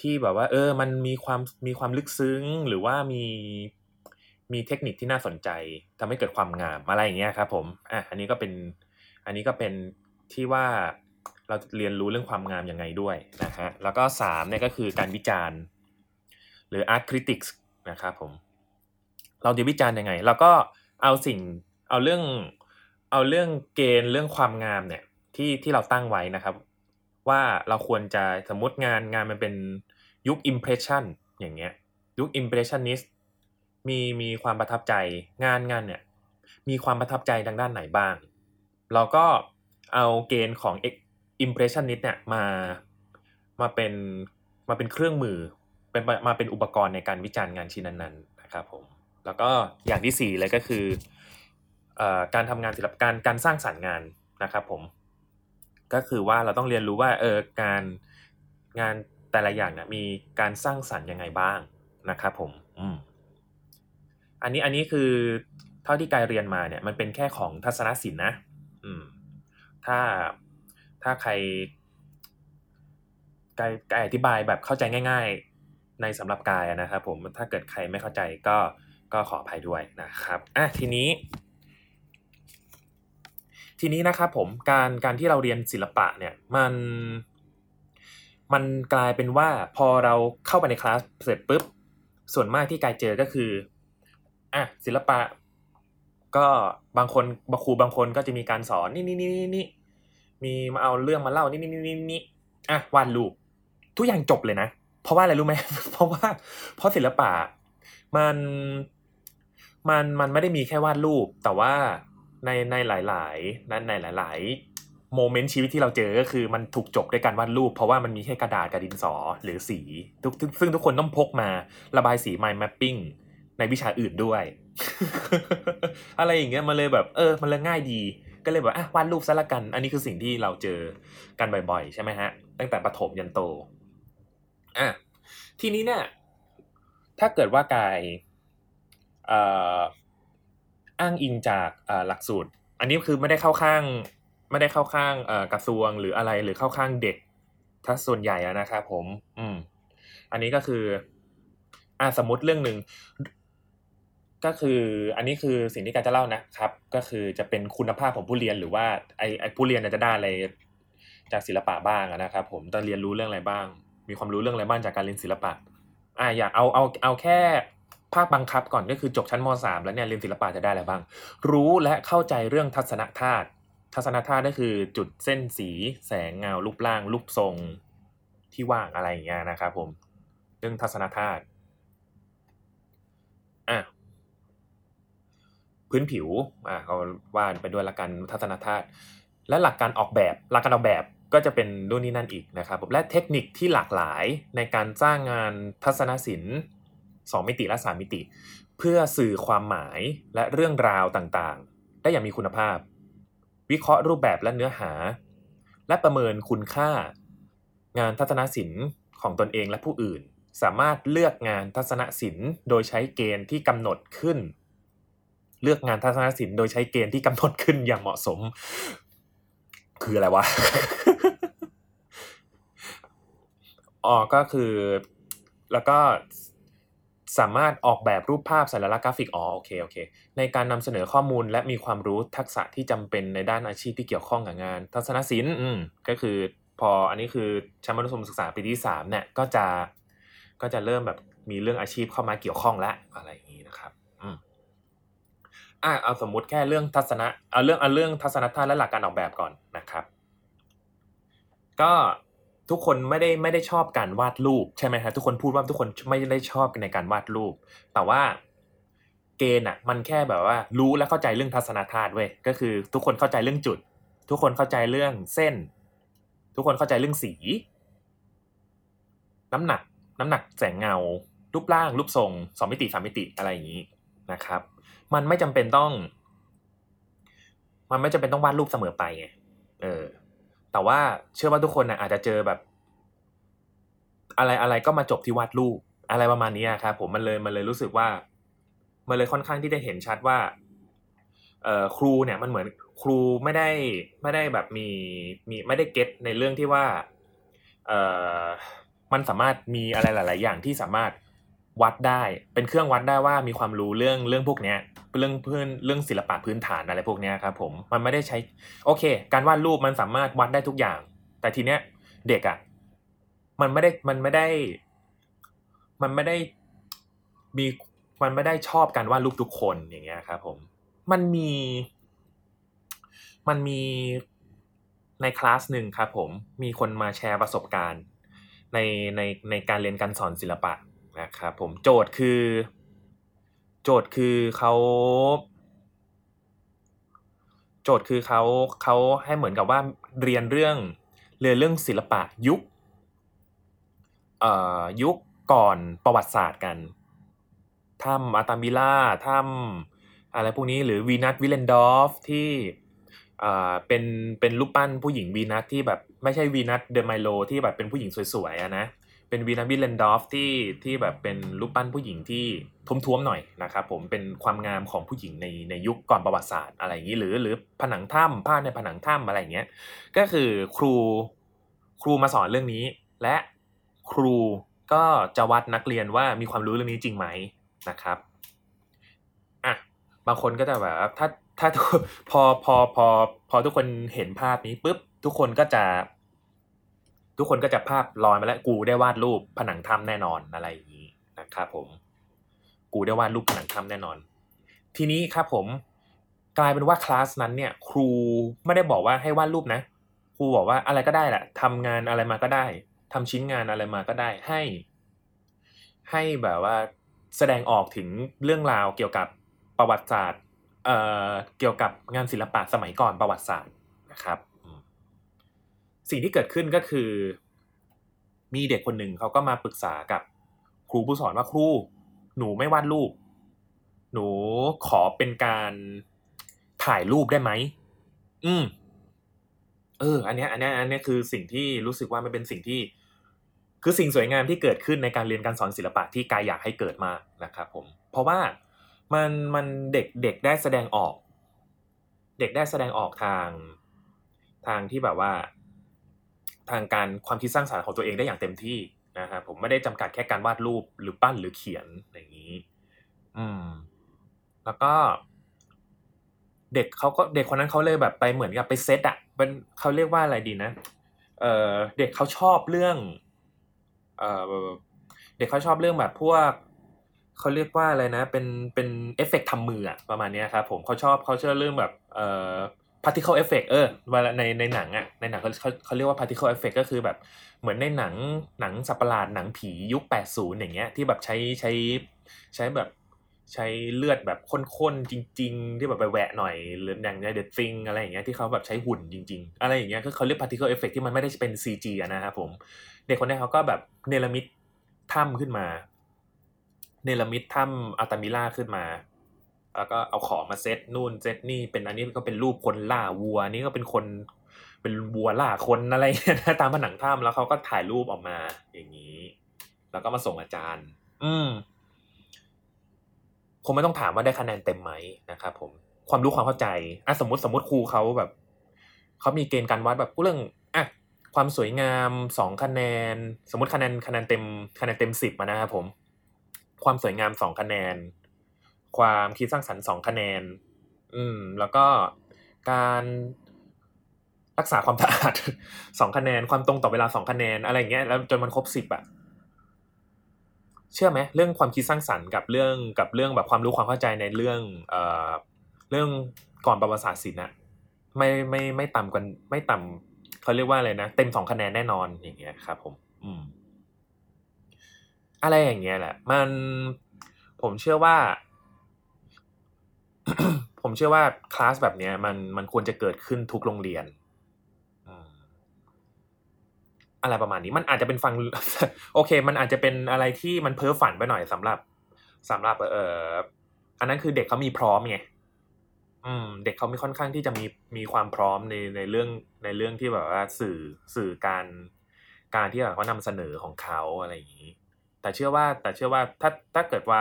ที่แบบว่าเออมันมีความมีความลึกซึ้งหรือว่ามีมีเทคนิคที่น่าสนใจทำให้เกิดความงามอะไรอย่างเงี้ยครับผมอ่ะอันนี้ก็เป็นอันนี้ก็เป็นที่ว่าเราเรียนรู้เรื่องความงามยังไงด้วยนะฮะแล้วก็สามเนี่ยก็คือการวิจารณ์หรือ Art Critics นะครับผมเราจะวิจารณ์ยังไงเราก็เอาสิ่งเอาเรื่องเอาเรื่องเกณฑ์เรื่องความงามเนี่ยที่ที่เราตั้งไว้นะครับว่าเราควรจะสมมุติงานงานมันเป็นยุค Impression อย่างเงี้ยยุค Impressionist มีมีความประทับใจงานงานเนี่ยมีความประทับใจทางด้านไหนบ้างเราก็เอาเกณฑ์ของ Impressionist เนี่ยมามาเป็นมาเป็นเครื่องมือเป็นมาเป็นอุปกรณ์ในการวิจารณ์งานชิ้นนั้นๆนะครับผมแล้วก็อย่างที่สี่เลยก็คือเอ่อการทำงานศิลปะการการสร้างสรรค์งานนะครับผมก็คือว่าเราต้องเรียนรู้ว่าเออการงานแต่ละอย่างเนี่ยมีการสร้างสรรค์ยังไงบ้างนะครับผมอืมอันนี้อันนี้คือเท่าที่กายเรียนมาเนี่ยมันเป็นแค่ของทัศนศิลป์นะอืมถ้าถ้าใครกายกายอธิบายแบบเข้าใจง่ายๆในสำหรับกายนะครับผมถ้าเกิดใครไม่เข้าใจก็ก็ขออภัยด้วยนะครับอ่ะทีนี้ทีนี้นะครับผมการการที่เราเรียนศิลปะเนี่ยมันมันกลายเป็นว่าพอเราเข้าไปในคลาสเสร็จปุ๊บส่วนมากที่กายเจอก็คืออ่ะศิลปะก็บางคนบางครูบางคนก็จะมีการสอนนี่นี่นี่นี่มีมาเอาเรื่องมาเล่านี่นี่นี่นี่อ่ะวาดรูปทุกอย่างจบเลยนะเพราะว่าอะไรรู้ไหม เพราะว่าเพราะศิลปะมันมันมันไม่ได้มีแค่วาดรูปแต่ว่าในในหลายๆนั้นในหลายๆโมเมนต์ชีวิตที่เราเจอก็คือมันถูกจบด้วยการวาดรูปเพราะว่ามันมีแค่กระดาษกับดินสอหรือสีทุกซึ่งทุกคนต้องพกมาระบายสีมายแมปปิ้งในวิชาอื่นด้วย อะไรอย่างเงี้ยมันเลยแบบเออมันเลยง่ายดีก็เลยแบบอ่ะวาดรูปซะละกันอันนี้คือสิ่งที่เราเจอกันบ่อยๆใช่ไหมฮะตั้งแต่ประถมยันโตอ่ะทีนี้เนี่ยถ้าเกิดว่ากายเอ่ออ้างอิงจากหลักสูตรอันนี้คือไม่ได้เข้าข้างไม่ได้เข้าข้างกระทรวงหรืออะไรหรือเข้าข้างเด็กถ้าส่วนใหญ่นะครับผมอืมอันนี้ก็คืออ่ะสมมุติเรื่องนึงก็คืออันนี้คือสิ่งที่กายจะเล่านะครับก็คือจะเป็นคุณภาพของผู้เรียนหรือว่าไอ้ไอ้ผู้เรียนจะได้อะไรจากศิลปะบ้างนะครับผมต้องเรียนรู้เรื่องอะไรบ้างมีความรู้เรื่องอะไรบ้างจากการเรียนศิลปะอ่ะอยากเอาเอาเอาแค่ภาคบังคับก่อนก็คือจบชั้นม.สาม แล้วเนี่ยเรียนศิลปะจะได้อะไรบ้างรู้และเข้าใจเรื่องทัศนธาตุทัศนธาตุก็คือจุดเส้นสีแสงเงารูปร่างรูปทรงที่ว่างอะไรอย่างเงี้ยนะครับผมเรื่องทัศนธาตุอ่ะพื้นผิวอ่ะเขาว่าไปด้วยละกันทัศนธาตุและหลักการออกแบบหลักการออกแบบก็จะเป็นนู่นนี่นั่นอีกนะครับผมและเทคนิคที่หลากหลายในการสร้างงานทัศนศิลป์สองมิติและสามมิติเพื่อสื่อความหมายและเรื่องราวต่างๆได้อย่างมีคุณภาพวิเคราะห์รูปแบบและเนื้อหาและประเมินคุณค่างานทัศนศิลป์ของตนเองและผู้อื่นสามารถเลือกงานทัศนศิลป์โดยใช้เกณฑ์ที่กำหนดขึ้นเลือกงานทัศนศิลป์โดยใช้เกณฑ์ที่กำหนดขึ้นอย่างเหมาะสมคืออะไรวะ อ๋อก็คือแล้วก็สามารถออกแบบรูปภาพสัญลักษณ์กราฟิกอ๋อโอเคโอเคในการนำเสนอข้อมูลและมีความรู้ทักษะที่จำเป็นในด้านอาชีพที่เกี่ยวข้องกับงานทัศนศิลป์อืมก็คือพออันนี้คือชั้นมัธยมศึกษาปีที่สามเนี่ยก็จะก็จะเริ่มแบบมีเรื่องอาชีพเข้ามาเกี่ยวข้องแล้วอะไรอย่างงี้นะครับอืมอ่ะเอาสมมุติแค่เรื่องทัศนะเอาเรื่องเอาเรื่องทัศนธาตุและหลักการออกแบบก่อนนะครับก็ทุกคนไม่ได้ไม่ได้ชอบการวาดรูปใช่ไหมครับทุกคนพูดว่าทุกคนไม่ได้ชอบในการวาดรูปแต่ว่าเกณฑ์อ่ะมันแค่แบบว่ารู้และเข้าใจเรื่องทัศนธาตุเว้ยก็คือทุกคนเข้าใจเรื่องจุดทุกคนเข้าใจเรื่องเส้นทุกคนเข้าใจเรื่องสีน้ำหนักน้ำหนักแสงเงารูปร่างรูปทรงสองมิติสามมิติอะไรอย่างนี้นะครับมันไม่จำเป็นต้องมันไม่จำเป็นต้องวาดรูปเสมอไปไงเออแต่ว่าเชื่อว่าทุกคนนะอาจจะเจอแบบอะไรอะไรก็มาจบที่วาดรูป อะไรประมาณนี้ครับผมมันเลยมันเลยรู้สึกว่ามันเลยค่อนข้างที่จะเห็นชัดว่าเอ่อครูเนี่ยมันเหมือนครูไม่ได้ไม่ได้แบบมีมีไม่ได้เก็ทในเรื่องที่ว่าเอ่อมันสามารถมีอะไรหลายๆอย่างที่สามารถวัดได้เป็นเครื่องวัดได้ว่ามีความรู้เรื่องเรื่องพวกเนี้ยเรื่องพื้นเรื่องศิลปะพื้นฐานอะไรพวกเนี้ยครับผมมันไม่ได้ใช้โอเคการวาดรูปมันสามารถวัดได้ทุกอย่างแต่ทีเนี้ยเด็กอ่ะมันไม่ได้มันไม่ได้มันไม่ได้มีมันไม่ได้ชอบการวาดรูปทุกคนอย่างเงี้ยครับผมมันมีมันมีในคลาสนึงครับผมมีคนมาแชร์ประสบการณ์ในในในการเรียนการสอนศิลปะนะครับผมโจทย์คือโจทย์คือเขาโจทย์คือเขาเขาให้เหมือนกับว่าเรียนเรื่องเรียนเรื่องศิลปะยุคเอ่อยุคก่อนประวัติศาสตร์กันถ้ำอาตามิล่าถ้ำอะไรพวกนี้หรือวีนัสวิเลนดอร์ฟที่เอ่อเป็นเป็นรูปปั้นผู้หญิงวีนัสที่แบบไม่ใช่วีนัสเดอไมโลที่แบบเป็นผู้หญิงสวยๆอ่ะนะเป็นวีนัสวิเลนดอร์ฟที่ที่แบบเป็นรูปปั้นผู้หญิงที่ท้วมๆหน่อยนะครับผมเป็นความงามของผู้หญิงในในยุคก่อนประวัติศาสตร์อะไรอย่างนี้หรือหรือผนังถ้ำภาพในผนังถ้ำอะไรอย่างเงี้ยก็คือครูครูมาสอนเรื่องนี้และครูก็จะวัดนักเรียนว่ามีความรู้เรื่องนี้จริงไหมนะครับอ่ะบางคนก็จะแบบถ้าถ้าพอพอพอพอทุกคนเห็นภาพนี้ปุ๊บทุกคนก็จะทุกคนก็จะภาพลอยมาแล้วกูได้วาดรูปผนังถ้ำแน่นอนอะไรอย่างนี้นะครับผมกูได้วาดรูปผนังถ้ำแน่นอนทีนี้ครับผมกลายเป็นว่าคลาสนั้นเนี่ยครูไม่ได้บอกว่าให้วาดรูปนะครูบอกว่าอะไรก็ได้แหละทำงานอะไรมาก็ได้ทำชิ้นงานอะไรมาก็ได้ให้ให้แบบว่าแสดงออกถึงเรื่องราวเกี่ยวกับประวัติศาสตร์เอ่อเกี่ยวกับงานศิลปะสมัยก่อนประวัติศาสตร์นะครับสิ่งที่เกิดขึ้นก็คือมีเด็กคนหนึ่งเขาก็มาปรึกษากับครูผู้สอนว่าครูหนูไม่วาดรูปหนูขอเป็นการถ่ายรูปได้ไหมอืมเอออันเนี้ยอันเนี้ยอันเนี้ยคือสิ่งที่รู้สึกว่ามันเป็นสิ่งที่คือสิ่งสวยงามที่เกิดขึ้นในการเรียนการสอนศิลปะที่กายอยากให้เกิดมานะครับผมเพราะว่ามันมันเด็กเด็กได้แสดงออกเด็กได้แสดงออกทางทางที่แบบว่าทางการความคิดสร้างสรรค์ของตัวเองได้อย่างเต็มที่นะครับผมไม่ได้จำกัดแค่การวาดรูปหรือปั้นหรือเขียนอย่างนี้อืมแล้วก็เด็กเขาก็เด็กคนนั้นเขาเลยแบบไปเหมือนกับไปเซตอ่ะเป็นเขาเรียกว่าอะไรดีนะเออเด็กเขาชอบเรื่องเออเด็กเขาชอบเรื่องแบบพวกเขาเรียกว่าอะไรนะเป็นเป็นเอฟเฟกต์ทำมือประมาณนี้ครับผมเขาชอบเขาชอบเรื่องแบบเออparticle effect เออเวลาในในหนังอ่ะในหนังเขาเขาเขาเรียกว่า particle effect ก็คือแบบเหมือนในหนังหนังสัปหลาดหนังผียุคแปดสิบอย่างเงี้ยที่แบบใช้ใช้ใช้แบบใช้เลือดแบบข้นๆจริงๆที่แบบไปแหวะหน่อยหรืออย่างเงี้ย The Thing อะไรอย่างเงี้ยที่เขาแบบใช้หุ่นจริงๆอะไรอย่างเงี้ยคือเขาเรียก particle effect ที่มันไม่ได้เป็น ซี จี อ่ะนะครับผมเด็กคนนี้เขาก็แบบเนรมิตถ้ำขึ้นมาเนรมิตถ้ำอาตามิล่าขึ้นมาแล้วก็เอาของมาเซตนู่นเซตนี่เป็นอันนี้ก็เป็นรูปคนล่าวัวนี่ก็เป็นคนเป็นวัวล่าคนอะไรนะตามผนังถ้ำแล้วเขาก็ถ่ายรูปออกมาอย่างนี้แล้วก็มาส่งอาจารย์อืมคงไม่ต้องถามว่าได้คะแนนเต็มไหมนะครับผมความรู้ความเข้าใจอ่ะสมมติสมมติครูเขาแบบเขามีเกณฑ์การวัดแบบเรื่องอ่ะความสวยงามสองคะแนนสมมติคะแนนคะแนนเต็มคะแนนเต็มสิบนะครับผมความสวยงามสองคะแนนความคิดสร้างสรรค์สองคะแนนอืมแล้วก็การรักษาความสะอาดสองคะแนนความตรงต่อเวลาสองคะแนนอะไรอย่างเงี้ยแล้วจนมันครบสิบอ่ะเชื่อไหมเรื่องความคิดสร้างสรรค์กับเรื่องกับเรื่องแบบความรู้ความเข้าใจในเรื่องเอ่อเรื่องก่อนประวัติศาสตร์ศิลป์น่ะไม่ไม่ไม่ต่ำกว่าไม่ต่ำเขาเรียกว่าอะไรนะเต็มสองคะแนนแน่นอนอย่างเงี้ยครับผมอืมอะไรอย่างเงี้ยแหละมันผมเชื่อว่าผมเชื่อว่าคลาสแบบเนี้ยมันมันควรจะเกิดขึ้นทุกโรงเรียนอะไรประมาณนี้มันอาจจะเป็นฟังโอเคมันอาจจะเป็นอะไรที่มันเพ้อฝันไปหน่อยสำหรับสำหรับเอ่ออันนั้นคือเด็กเขามีพร้อมไงอืมเด็กเขามีค่อนข้างที่จะมีมีความพร้อมในในเรื่องในเรื่องที่แบบว่าสื่อสื่อการการที่แบบว่านำเสนอของเขาอะไรอย่างนี้ แต่เชื่อว่าแต่เชื่อว่าถ้าถ้าเกิดว่า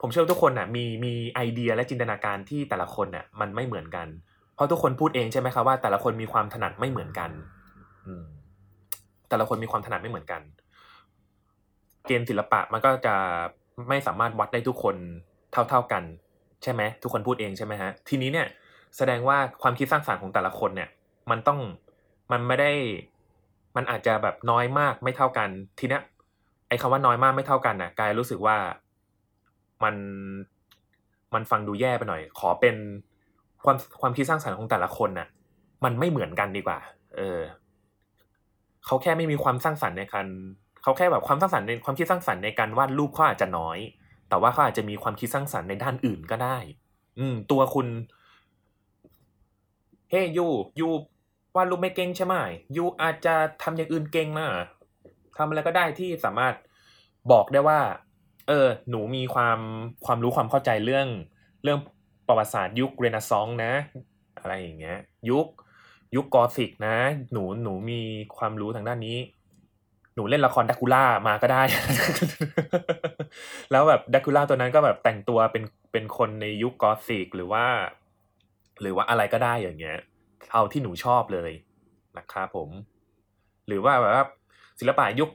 ผมเชื่อทุกคนน่ะมีมีไอเดียและจินตนาการที่แต่ละคนน่ะมันไม่เหมือนกันเพราะทุกคนพูดเองใช่ไหมครับว่าแต่ละคนมีความถนัดไม่เหมือนกันแต่ละคนมีความถนัดไม่เหมือนกันเกณฑ์ศิลปะมันก็จะไม่สามารถวัดได้ทุกคนเท่าๆกันใช่ไหมทุกคนพูดเองใช่ไหมฮะทีนี้เนี่ยแสดงว่าความคิดสร้างสรรค์ของแต่ละคนเนี่ยมันต้องมันไม่ได้มันอาจจะแบบน้อยมากไม่เท่ากันทีนี้ไอ้คำว่าน้อยมากไม่เท่ากันน่ะกายรู้สึกว่ามันมันฟังดูแย่ไปหน่อยขอเป็นความความคิดสร้างสรรค์ของแต่ละคนน่ะมันไม่เหมือนกันดีกว่าเออเขาแค่ไม่มีความสร้างสรรค์ในการเขาแค่แบบความสร้างสรรค์ในความคิดสร้างสรรค์ในการวาดรูปเขาอาจจะน้อยแต่ว่าเขาอาจจะมีความคิดสร้างสรรค์ในด้านอื่นก็ได้อืมตัวคุณเฮ้ hey, ยูยูวาดรูปไม่เก่งใช่ไหมยูอาจจะทำอย่างอื่นเก่งนะทำอะไรก็ได้ที่สามารถบอกได้ว่าเออหนูมีความความรู้ความเข้าใจเรื่องเรื่องประวัติศาสตร์ยุคเรเนซองส์นะอะไรอย่างเงี้ยยุคยุคกอธิกนะหนูหนูมีความรู้ทางด้านนี้หนูเล่นละครดรากูล่ามาก็ได้ แล้วแบบดรากูล่าตัวนั้นก็แบบแต่งตัวเป็นเป็นคนในยุคกอธิกหรือว่าหรือว่าอะไรก็ได้อย่างเงี้ยเอาที่หนูชอบเลยนะครับผมหรือว่าแบบศิลปะยุค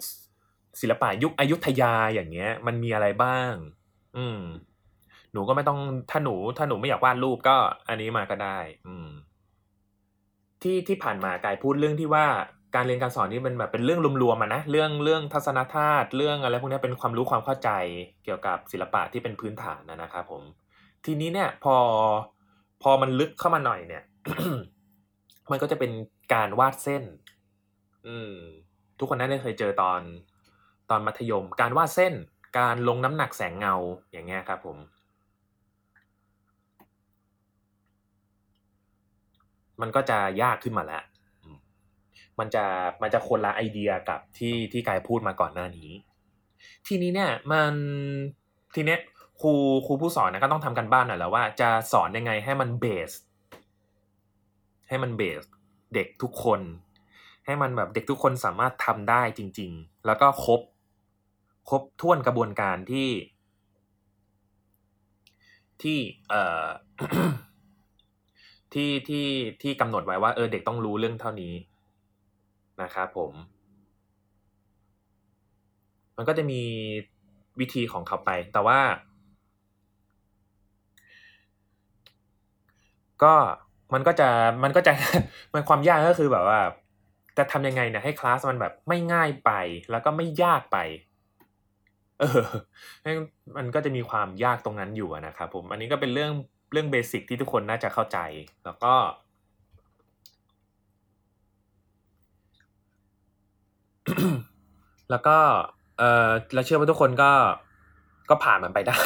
ศิลปะยุคอยุธยาอย่างเงี้ยมันมีอะไรบ้างอืมหนูก็ไม่ต้องถ้าหนูถ้าหนูไม่อยากวาดรูปก็อันนี้มาก็ได้อืมที่ที่ผ่านมากายพูดเรื่องที่ว่าการเรียนการสอนนี่มันแบบเป็นเรื่องรวมๆอ่ะนะเรื่องเรื่องทัศนธาตุเรื่องอะไรพวกนี้เป็นความรู้ความเข้าใจเกี่ยวกับศิลปะที่เป็นพื้นฐานนะนะครับผมทีนี้เนี่ยพอพอมันลึกเข้ามาหน่อยเนี่ย มันก็จะเป็นการวาดเส้นอืมทุกคนน่าจะเคยเจอตอนตอนมัธยมการวาดเส้นการลงน้ำหนักแสงเงาอย่างเงี้ยครับผมมันก็จะยากขึ้นมาแล้วมันจะมันจะคนละไอเดียกับที่ที่กายพูดมาก่อนหน้านี้ทีนี้เนี่ยมันทีเนี้ยครูครูผู้สอนนะก็ต้องทำกันบ้านหน่อยแล้วว่าจะสอนยังไงให้มันเบสให้มันเบสเด็กทุกคนให้มันแบบเด็กทุกคนสามารถทำได้จริงๆแล้วก็ครบครบถ้วนกระบวนการที่ที่เอ่อ ที่ที่ที่กำหนดไว้ว่าเออเด็กต้องรู้เรื่องเท่านี้นะครับผมมันก็จะมีวิธีของเขาไปแต่ว่าก็มันก็จะมันก็จะมันความยากก็คือแบบว่าจะทำยังไงเนี่ยให้คลาสมันแบบไม่ง่ายไปแล้วก็ไม่ยากไปเออมันก็จะมีความยากตรงนั้นอยู่นะครับผมอันนี้ก็เป็นเรื่องเรื่องเบสิกที่ทุกคนน่าจะเข้าใจแล้วก็แล้วก็เออเราเชื่อว่าทุกคนก็ก็ผ่านมันไปได้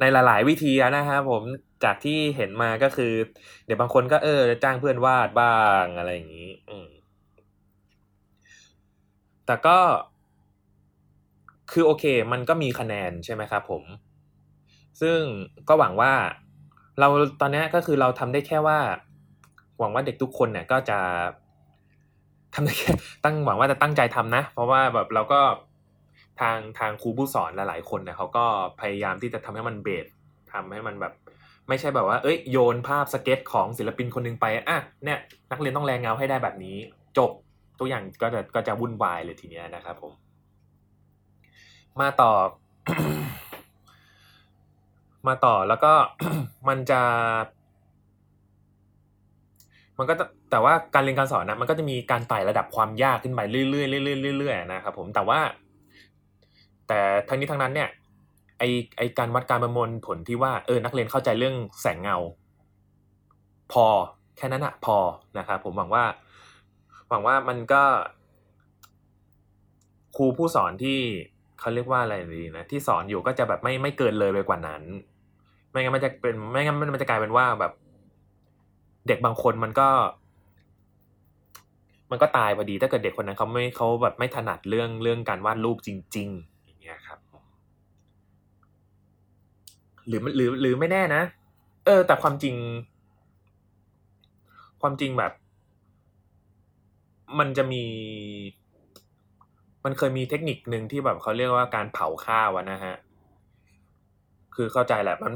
ในหลายๆวิธีนะครับผมจากที่เห็นมาก็คือเดี๋ยวบางคนก็เออจ้างเพื่อนวาดบ้างอะไรอย่างนี้อืมแต่ก็คือโอเคมันก็มีคะแนนใช่ไหมครับผมซึ่งก็หวังว่าเราตอนนี้ก็คือเราทำได้แค่ว่าหวังว่าเด็กทุกคนเนี่ยก็จะทำได้แค่ตั้งหวังว่าจะตั้งใจทำนะเพราะว่าแบบเราก็ทางทางครูผู้สอนหลายๆคนเนี่ยเขาก็พยายามที่จะทำให้มันเบสทำให้มันแบบไม่ใช่แบบว่าเอ้ยโยนภาพสเก็ตของศิลปินคนนึงไปอ่ะเนี่ยนักเรียนต้องแรงเงาให้ได้แบบนี้จบตัวอย่างก็จะก็จะวุ่นวายเลยทีเนี้ยนะครับผมมาต่อ มาต่อแล้วก็ มันจะมันก็แต่ว่าการเรียนการสอนนะมันก็จะมีการไต่ระดับความยากขึ้นไปเรื่อยๆเรื่อยๆเรื่อยๆนะครับผมแต่ว่าแต่ทั้งนี้ทั้งนั้นเนี่ยไอไอการวัดการประมวลผลที่ว่าเออนักเรียนเข้าใจเรื่องแสงเงาพอแค่นั้นอะพอนะครับผมหวังว่าหวังว่ามันก็ครูผู้สอนที่เขาเรียกว่าอะไรดีนะที่สอนอยู่ก็จะแบบไม่ไม่เกินเลยไปกว่านั้นไม่งั้นมันจะเป็นไม่งั้นมันจะกลายเป็นว่าแบบเด็กบางคนมันก็มันก็ตายพอดีถ้าเกิดเด็กคนนั้นเขาไม่เขาแบบไม่ถนัดเรื่องเรื่องการวาดรูปจริงๆอย่างเงี้ยครับหรือหรือหรือไม่แน่นะเออแต่ความจริงความจริงแบบมันจะมี มันเคยมีเทคนิคนึงที่แบบเขาเรียกว่าการเผาข้าวอ่ะนะฮะคือเข้าใจแหละมัน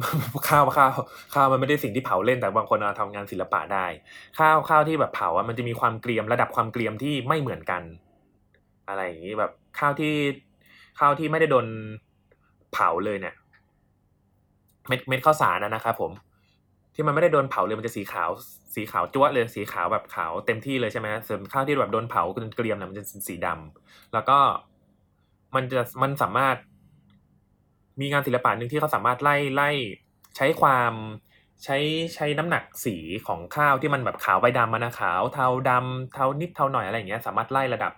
ข้าวข้าวข้าวมันไม่ได้สิ่งที่เผาเล่นแต่บางคนเอาทำงานศิลปะได้ข้าวข้าวที่แบบเผาอ่ะมันจะมีความเกรียมระดับความเกรียมที่ไม่เหมือนกันอะไรอย่างงี้แบบข้าวที่ข้าวที่ไม่ได้โดนเผาเลยเนี่ยเม็ดเม็ดข้าวสารนะครับผมที่มันไม่ได้โดนเผาเลยมันจะสีขาวสีขาวจั๊วะเลยสีขาวแบบขาวเต็มที่เลยใช่ไหมส่วนข้าวที่แบบโดนเผาจนเกรียมเนี่ยมันจะสีดำแล้วก็มันจะมันสามารถมีงานศิลปะหนึ่งที่เขาสามารถไล่ไล่ใช้ความใช้ใช้น้ำหนักสีของข้าวที่มันแบบขาวใบดำมานะขาวเทาดำเทานิดเทาหน่อยอะไรอย่างเงี้ยสามารถไล่ระดับ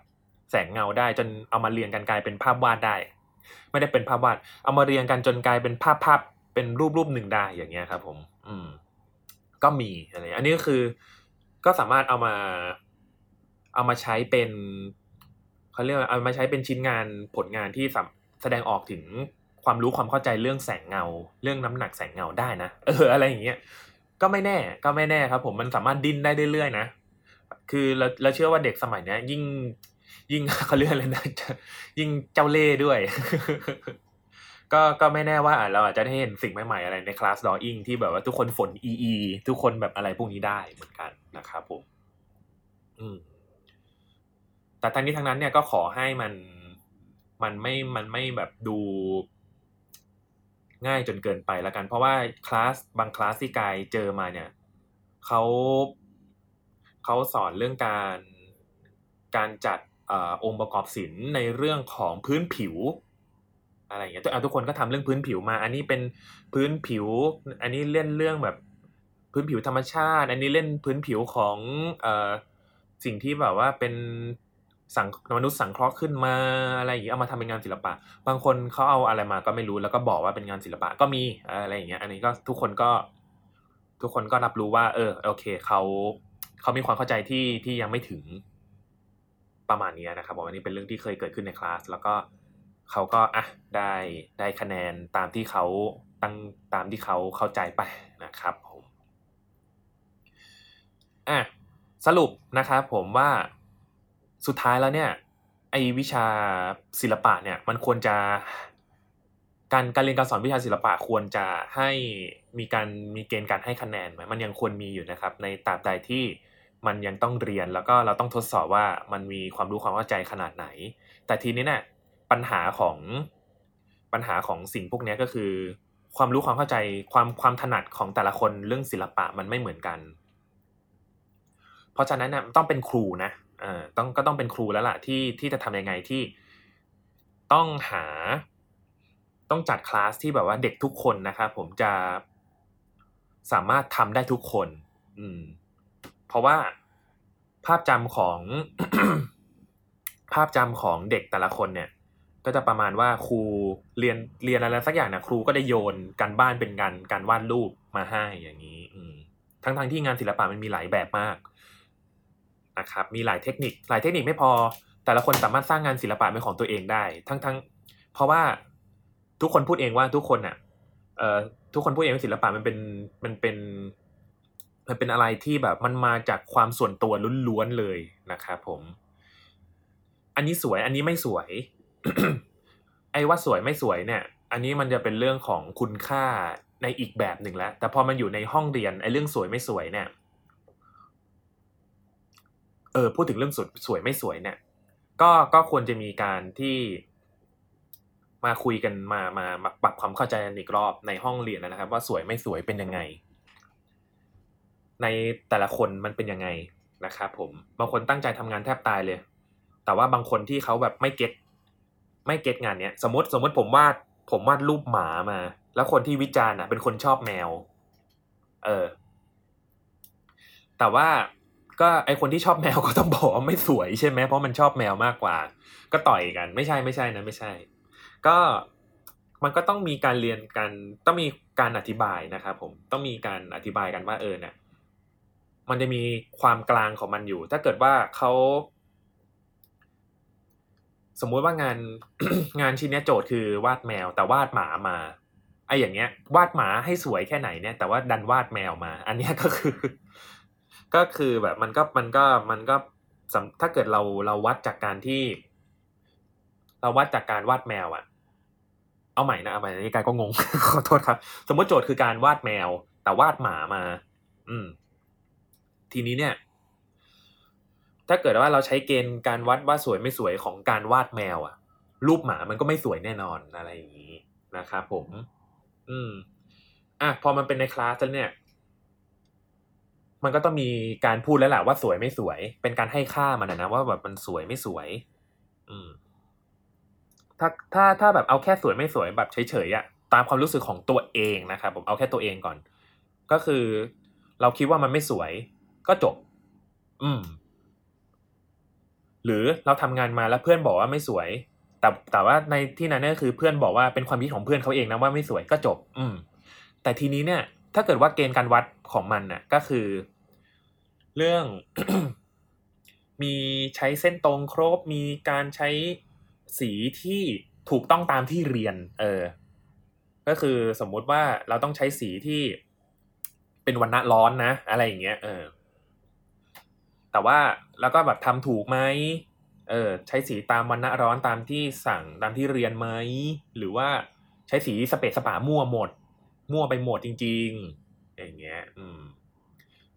แสงเงาได้จนเอามาเรียงกันกลายเป็นภาพวาดได้ไม่ได้เป็นภาพวาดเอามาเรียงกันจนกลายเป็นภาพภาพเป็นรูปรูปหนึ่งได้อย่างเงี้ยครับผมอืมก็มีอะไรอันนี้ก็คือก็สามารถเอามาเอามาใช้เป็นเขาเรียกว่าเอามาใช้เป็นชิ้นงานผลงานที่แสดงออกถึงความรู้ความเข้าใจเรื่องแสงเงาเรื่องน้ำหนักแสงเงาได้นะเอออะไรอย่างเงี้ยก็ไม่แน่ก็ไม่แน่ครับผมมันสามารถดิ้นได้เรื่อยๆนะคือเราเราเชื่อว่าเด็กสมัยเนี้ยยิ่งยิ่งเขาเรียกอะไรนะยิ่งเจ้าเล่ห์ด้วย ก็ก็ไม่แน่ว่าเราอาจจะได้เห็นสิ่งใหม่ๆอะไรในคลาสดรออิ่งที่แบบว่าทุกคนฝน อี อี ทุกคนแบบอะไรพวกนี้ได้เหมือนกันนะครับผมอืมแต่ทั้งนี้ทั้งนั้นเนี่ยก็ขอให้มันมันไม่มันไม่แบบดูง่ายจนเกินไปละกันเพราะว่าคลาสบางคลาสที่กายเจอมาเนี่ยเขาเขาสอนเรื่องการการจัดเอ่อองค์ประกอบศิลป์ในเรื่องของพื้นผิวอะไรอย่างเงี้ยทุกคนก็ทำเรื่องพื้นผิวมาอันนี้เป็นพื้นผิวอันนี้เล่นเรื่องแบบพื้นผิวธรรมชาติอันนี้เล่นพื้นผิวของเอ่อสิ่งที่แบบว่าเป็นสังมนุษย์สังเคราะห์ขึ้นมาอะไรอย่างเงี้ยเอามาทำเป็นงานศิลปะบางคนเขาเอาอะไรมาก็ไม่รู้แล้วก็บอกว่าเป็นงานศิลปะก็มีอะไรอย่างเงี้ยอันนี้ก็ทุกคนก็ทุกคนก็รับรู้ว่าเออโอเคเขาเขามีความเข้าใจที่ที่ยังไม่ถึงประมาณนี้นะครับบอกว่านี่เป็นเรื่องที่เคยเกิดขึ้นในคลาสแล้วก็เขาก็อ่ะได้ได้คะแนนตามที่เขาตั้งตามที่เขาเข้าใจไปนะครับผมอ่ะสรุปนะครับผมว่าสุดท้ายแล้วเนี่ยไอ้วิชาศิลปะเนี่ยมันควรจะการการเรียนการสอนวิชาศิลปะควรจะให้มีการมีเกณฑ์การให้คะแนนไหมมันยังควรมีอยู่นะครับในตราบใดที่มันยังต้องเรียนแล้วก็เราต้องทดสอบว่ามันมีความรู้ความเข้าใจขนาดไหนแต่ทีนี้เนี่ยปัญหาของปัญหาของสิ่งพวกนี้ก็คือความรู้ความเข้าใจความความถนัดของแต่ละคนเรื่องศิลปะมันไม่เหมือนกันเพราะฉะนั้นเนี่ยต้องเป็นครูนะเอ่อต้องก็ต้องเป็นครูแล้วล่ะที่ที่จะทำยังไงที่ต้องหาต้องจัดคลาสที่แบบว่าเด็กทุกคนนะครับผมจะสามารถทำได้ทุกคนอืมเพราะว่าภาพจำของ ภาพจำของเด็กแต่ละคนเนี่ยก็จะประมาณว่าครูเรียนเรียนอะไรสักอย่างนะครูก็ได้โยนการบ้านเป็นการการวาดรูปมาให้อย่างนี้อืมทั้งทั้งที่งานศิลปะมันมีหลายแบบมากนะครับมีหลายเทคนิคหลายเทคนิคไม่พอแต่ละคนสามารถสร้างงานศิลปะเป็นของตัวเองได้ทั้งทั้งเพราะว่าทุกคนพูดเองว่าทุกคนน่ะเอ่อทุกคนพูดเองว่าศิลปะมันเป็นมันเป็นมันเป็นอะไรที่แบบมันมาจากความส่วนตัวล้วนๆเลยนะครับผมอันนี้สวยอันนี้ไม่สวย ไอ้ว่าสวยไม่สวยเนี่ยอันนี้มันจะเป็นเรื่องของคุณค่าในอีกแบบหนึ่งแล้วแต่พอมันอยู่ในห้องเรียนไอ้เรื่องสวยไม่สวยเนี่ยเออพูดถึงเรื่องสวยสวยไม่สวยเนี่ยก็ก็ควรจะมีการที่มาคุยกันมามามาปรับความเข้าใจกันอีกรอบในห้องเรียนนะครับว่าสวยไม่สวยเป็นยังไงในแต่ละคนมันเป็นยังไงนะครับผมบางคนตั้งใจทำงานแทบตายเลยแต่ว่าบางคนที่เขาแบบไม่เก็ตไม่เก็ตงานเนี้ยสมมติสมมติผมวาดผมวาดรูปหมามาแล้วคนที่วิจารณ์อ่ะเป็นคนชอบแมวเออแต่ว่าก็ไอคนที่ชอบแมวก็ต้องบอกว่าไม่สวยใช่ไหมเพราะมันชอบแมวมากกว่าก็ต่อยกันไม่ใช่ไม่ใช่นะไม่ใช่ก็มันก็ต้องมีการเรียนกันต้องมีการอธิบายนะครับผมต้องมีการอธิบายกันว่าเออเนี่ยมันจะมีความกลางของมันอยู่ถ้าเกิดว่าเขาสมมุติว่างาน งานชิ้นนี้โจทย์คือวาดแมวแต่วาดหมามาไอ้อย่างเงี้ยวาดหมาให้สวยแค่ไหนเนี่ยแต่ว่าดันวาดแมวมาอันนี้ก็คือ ก็คือแบบมันก็มันก็มันก็ถ้าเกิดเราเราวัดจากการที่ เราวัดจากการวาดแมวอ่ะเอาใหม่นะเอาใหม่นี่กายก็งง ขอโทษครับสมมติโจทย์คือการวาดแมวแต่วาดหมามาอืมทีนี้เนี่ยถ้าเกิดว่าเราใช้เกณฑ์การวัดว่าสวยไม่สวยของการวาดแมวอ่ะรูปหมามันก็ไม่สวยแน่นอนอะไรอย่างนี้นะครับผมอืมอ่ะพอมันเป็นในคลาสแล้วเนี่ยมันก็ต้องมีการพูดแล้วแหละว่าสวยไม่สวยเป็นการให้ค่ามันนะว่าแบบมันสวยไม่สวยอืมถ้าถ้าถ้าแบบเอาแค่สวยไม่สวยแบบเฉยๆอ่ะตามความรู้สึกของตัวเองนะครับผมเอาแค่ตัวเองก่อนก็คือเราคิดว่ามันไม่สวยก็จบอืมหรือเราทำงานมาแล้วเพื่อนบอกว่าไม่สวยแต่แต่ว่าในที่นั้นก็คือเพื่อนบอกว่าเป็นความคิดของเพื่อนเขาเองนะว่าไม่สวยก็จบอืมแต่ทีนี้เนี่ยถ้าเกิดว่าเกณฑ์การวัดของมันน่ะก็คือเรื่อง มีใช้เส้นตรงครบมีการใช้สีที่ถูกต้องตามที่เรียนเออก็คือสมมุติว่าเราต้องใช้สีที่เป็นวรรณะร้อนนะอะไรอย่างเงี้ยเออแต่ว่าแล้วก็แบบทำถูกไหมเออใช้สีตามวรรณะร้อนตามที่สั่งตามที่เรียนไหมหรือว่าใช้สีสเปะสปะมั่วหมดมั่วไปหมดจริงๆอย่างเงี้ยอืม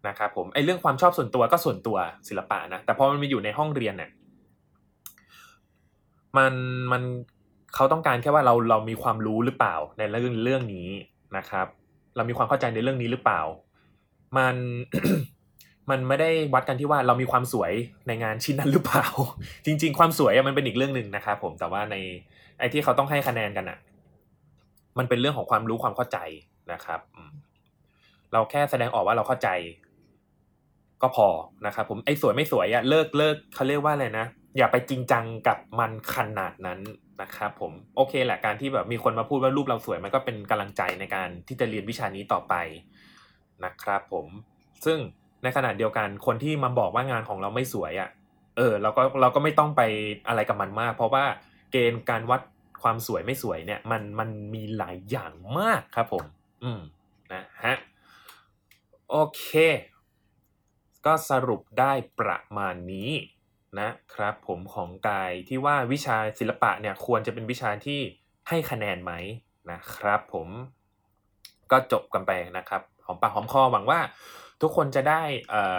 นะครับผมไอ้เรื่องความชอบส่วนตัวก็ส่วนตัวศิลปะนะแต่พอมันมาอยู่ในห้องเรียนเนี่ยมันมันเขาต้องการแค่ว่าเราเรามีความรู้หรือเปล่าในเรื่องเรื่องนี้นะครับเรามีความเข้าใจในเรื่องนี้หรือเปล่ามัน มันไม่ได้วัดกันที่ว่าเรามีความสวยในงานชิ้นนั้นหรือเปล่า จริงๆความสวยมันเป็นอีกเรื่องนึงนะครับผมแต่ว่าในไอ้ที่เขาต้องให้คะแนนกันอ่ะมันเป็นเรื่องของความรู้ความเข้าใจนะครับเราแค่แสดงออกว่าเราเข้าใจก็พอนะครับผมไอ้สวยไม่สวยอะเลิกเลิกเขาเรียกว่าอะไรนะอย่าไปจริงจังกับมันขนาดนั้นนะครับผมโอเคแหละการที่แบบมีคนมาพูดว่ารูปเราสวยมันก็เป็นกำลังใจในการที่จะเรียนวิชานี้ต่อไปนะครับผมซึ่งในขณะเดียวกันคนที่มาบอกว่างานของเราไม่สวยอะเออเราก็เราก็ไม่ต้องไปอะไรกับมันมากเพราะว่าเกณฑ์การวัดความสวยไม่สวยเนี่ยมันมันมีหลายอย่างมากครับผมอืมนะฮะโอเคก็สรุปได้ประมาณนี้นะครับผมของกายที่ว่าวิชาศิลปะเนี่ยควรจะเป็นวิชาที่ให้คะแนนไหมนะครับผมก็จบกันไปนะครับหอมปากหอมคอหวังว่าทุกคนจะได้เอ่อ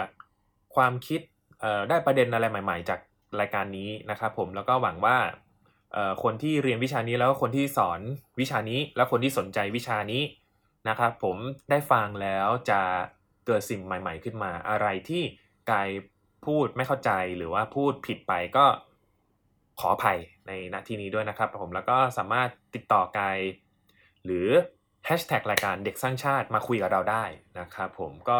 ความคิดเอ่อได้ประเด็นอะไรใหม่ๆจากรายการนี้นะครับผมแล้วก็หวังว่าคนที่เรียนวิชานี้แล้วก็คนที่สอนวิชานี้และคนที่สนใจวิชานี้นะครับผมได้ฟังแล้วจะเกิดสิ่งใหม่ๆขึ้นมาอะไรที่กายพูดไม่เข้าใจหรือว่าพูดผิดไปก็ขออภัยในณที่นี้ด้วยนะครับผมแล้วก็สามารถติดต่อกายหรือแฮชแท็กรายการเด็กสร้างชาติมาคุยกับเราได้นะครับผมก็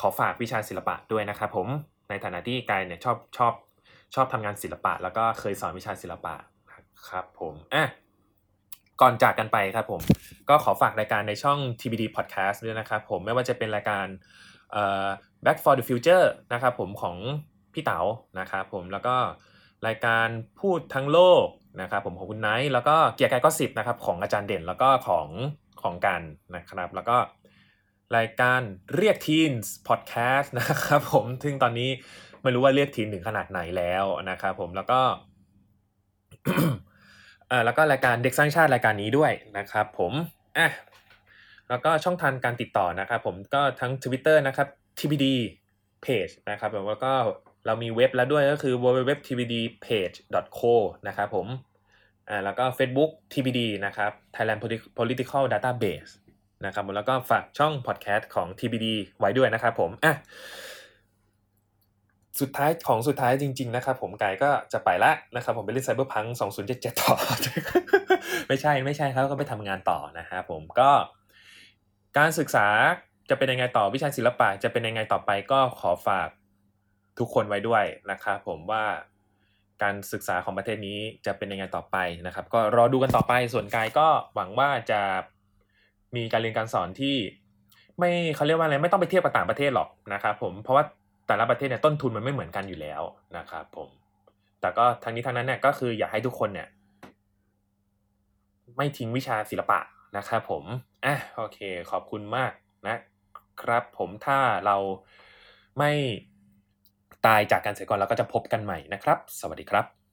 ขอฝากวิชาศิลปะด้วยนะครับผมในฐานะที่กายเนี่ยชอบชอบชอบทำงานศิลปะแล้วก็เคยสอนวิชาศิลปะครับผมอ่ะก่อนจากกันไปครับผมก็ขอฝากรายการในช่อง ที บี ดี Podcast ด้วยนะครับผมไม่ว่าจะเป็นรายการเอ่อ Back for the Future นะครับผมของพี่เต๋านะครับผมแล้วก็รายการพูดทั้งโลกนะครับผมของคุณไนท์แล้วก็เกียร์กายก็สิบนะครับของอาจารย์เด่นแล้วก็ของของกันนะครับแล้วก็รายการเรียก Teens Podcast นะครับผมซึ่งตอนนี้ไม่รู้ว่าเรียก Teen ถึงขนาดไหนแล้วนะครับผมแล้วก็เอ่อแล้วก็รายการเด็กสร้างชาติรายการนี้ด้วยนะครับผมอ่ะแล้วก็ช่องทางการติดต่อนะครับผมก็ทั้ง Twitter นะครับ ที บี ดี Page นะครับแล้วก็เรามีเว็บแล้วด้วยก็คือ ดับเบิลยู ดับเบิลยู ดับเบิลยู ดอท ที บี ดี เพจ ดอท ซี โอ นะครับผมอ่าแล้วก็ Facebook ที บี ดี นะครับ Thailand Political Database นะครับแล้วก็ฝากช่อง Podcast ของ ที บี ดี ไว้ด้วยนะครับผมอ่ะสุดท้ายของสุดท้ายจริงๆนะครับผมกายก็จะไปละนะครับผมไปเล่น Cyberpunk สองพันเจ็ดสิบเจ็ดต่อ ไม่ใช่ไม่ใช่ครับก็ไปทำงานต่อนะครับผมก็การศึกษาจะเป็นยังไงต่อวิชาศิลปะจะเป็นยังไงต่อไปก็ขอฝากทุกคนไว้ด้วยนะครับผมว่าการศึกษาของประเทศนี้จะเป็นยังไงต่อไปนะครับก็รอดูกันต่อไปส่วนกายก็หวังว่าจะมีการเรียนการสอนที่ไม่เขาเรียกว่าอะไรไม่ต้องไปเทียบกับต่างประเทศหรอกนะครับผมเพราะว่าแต่ละประเทศเนี่ยต้นทุนมันไม่เหมือนกันอยู่แล้วนะครับผมแต่ก็ทั้งนี้ทั้งนั้นเนี่ยก็คืออยากให้ทุกคนเนี่ยไม่ทิ้งวิชาศิลปะนะครับผมอ่ะโอเคขอบคุณมากนะครับผมถ้าเราไม่ตายจากกันเสียก่อนเราก็จะพบกันใหม่นะครับสวัสดีครับ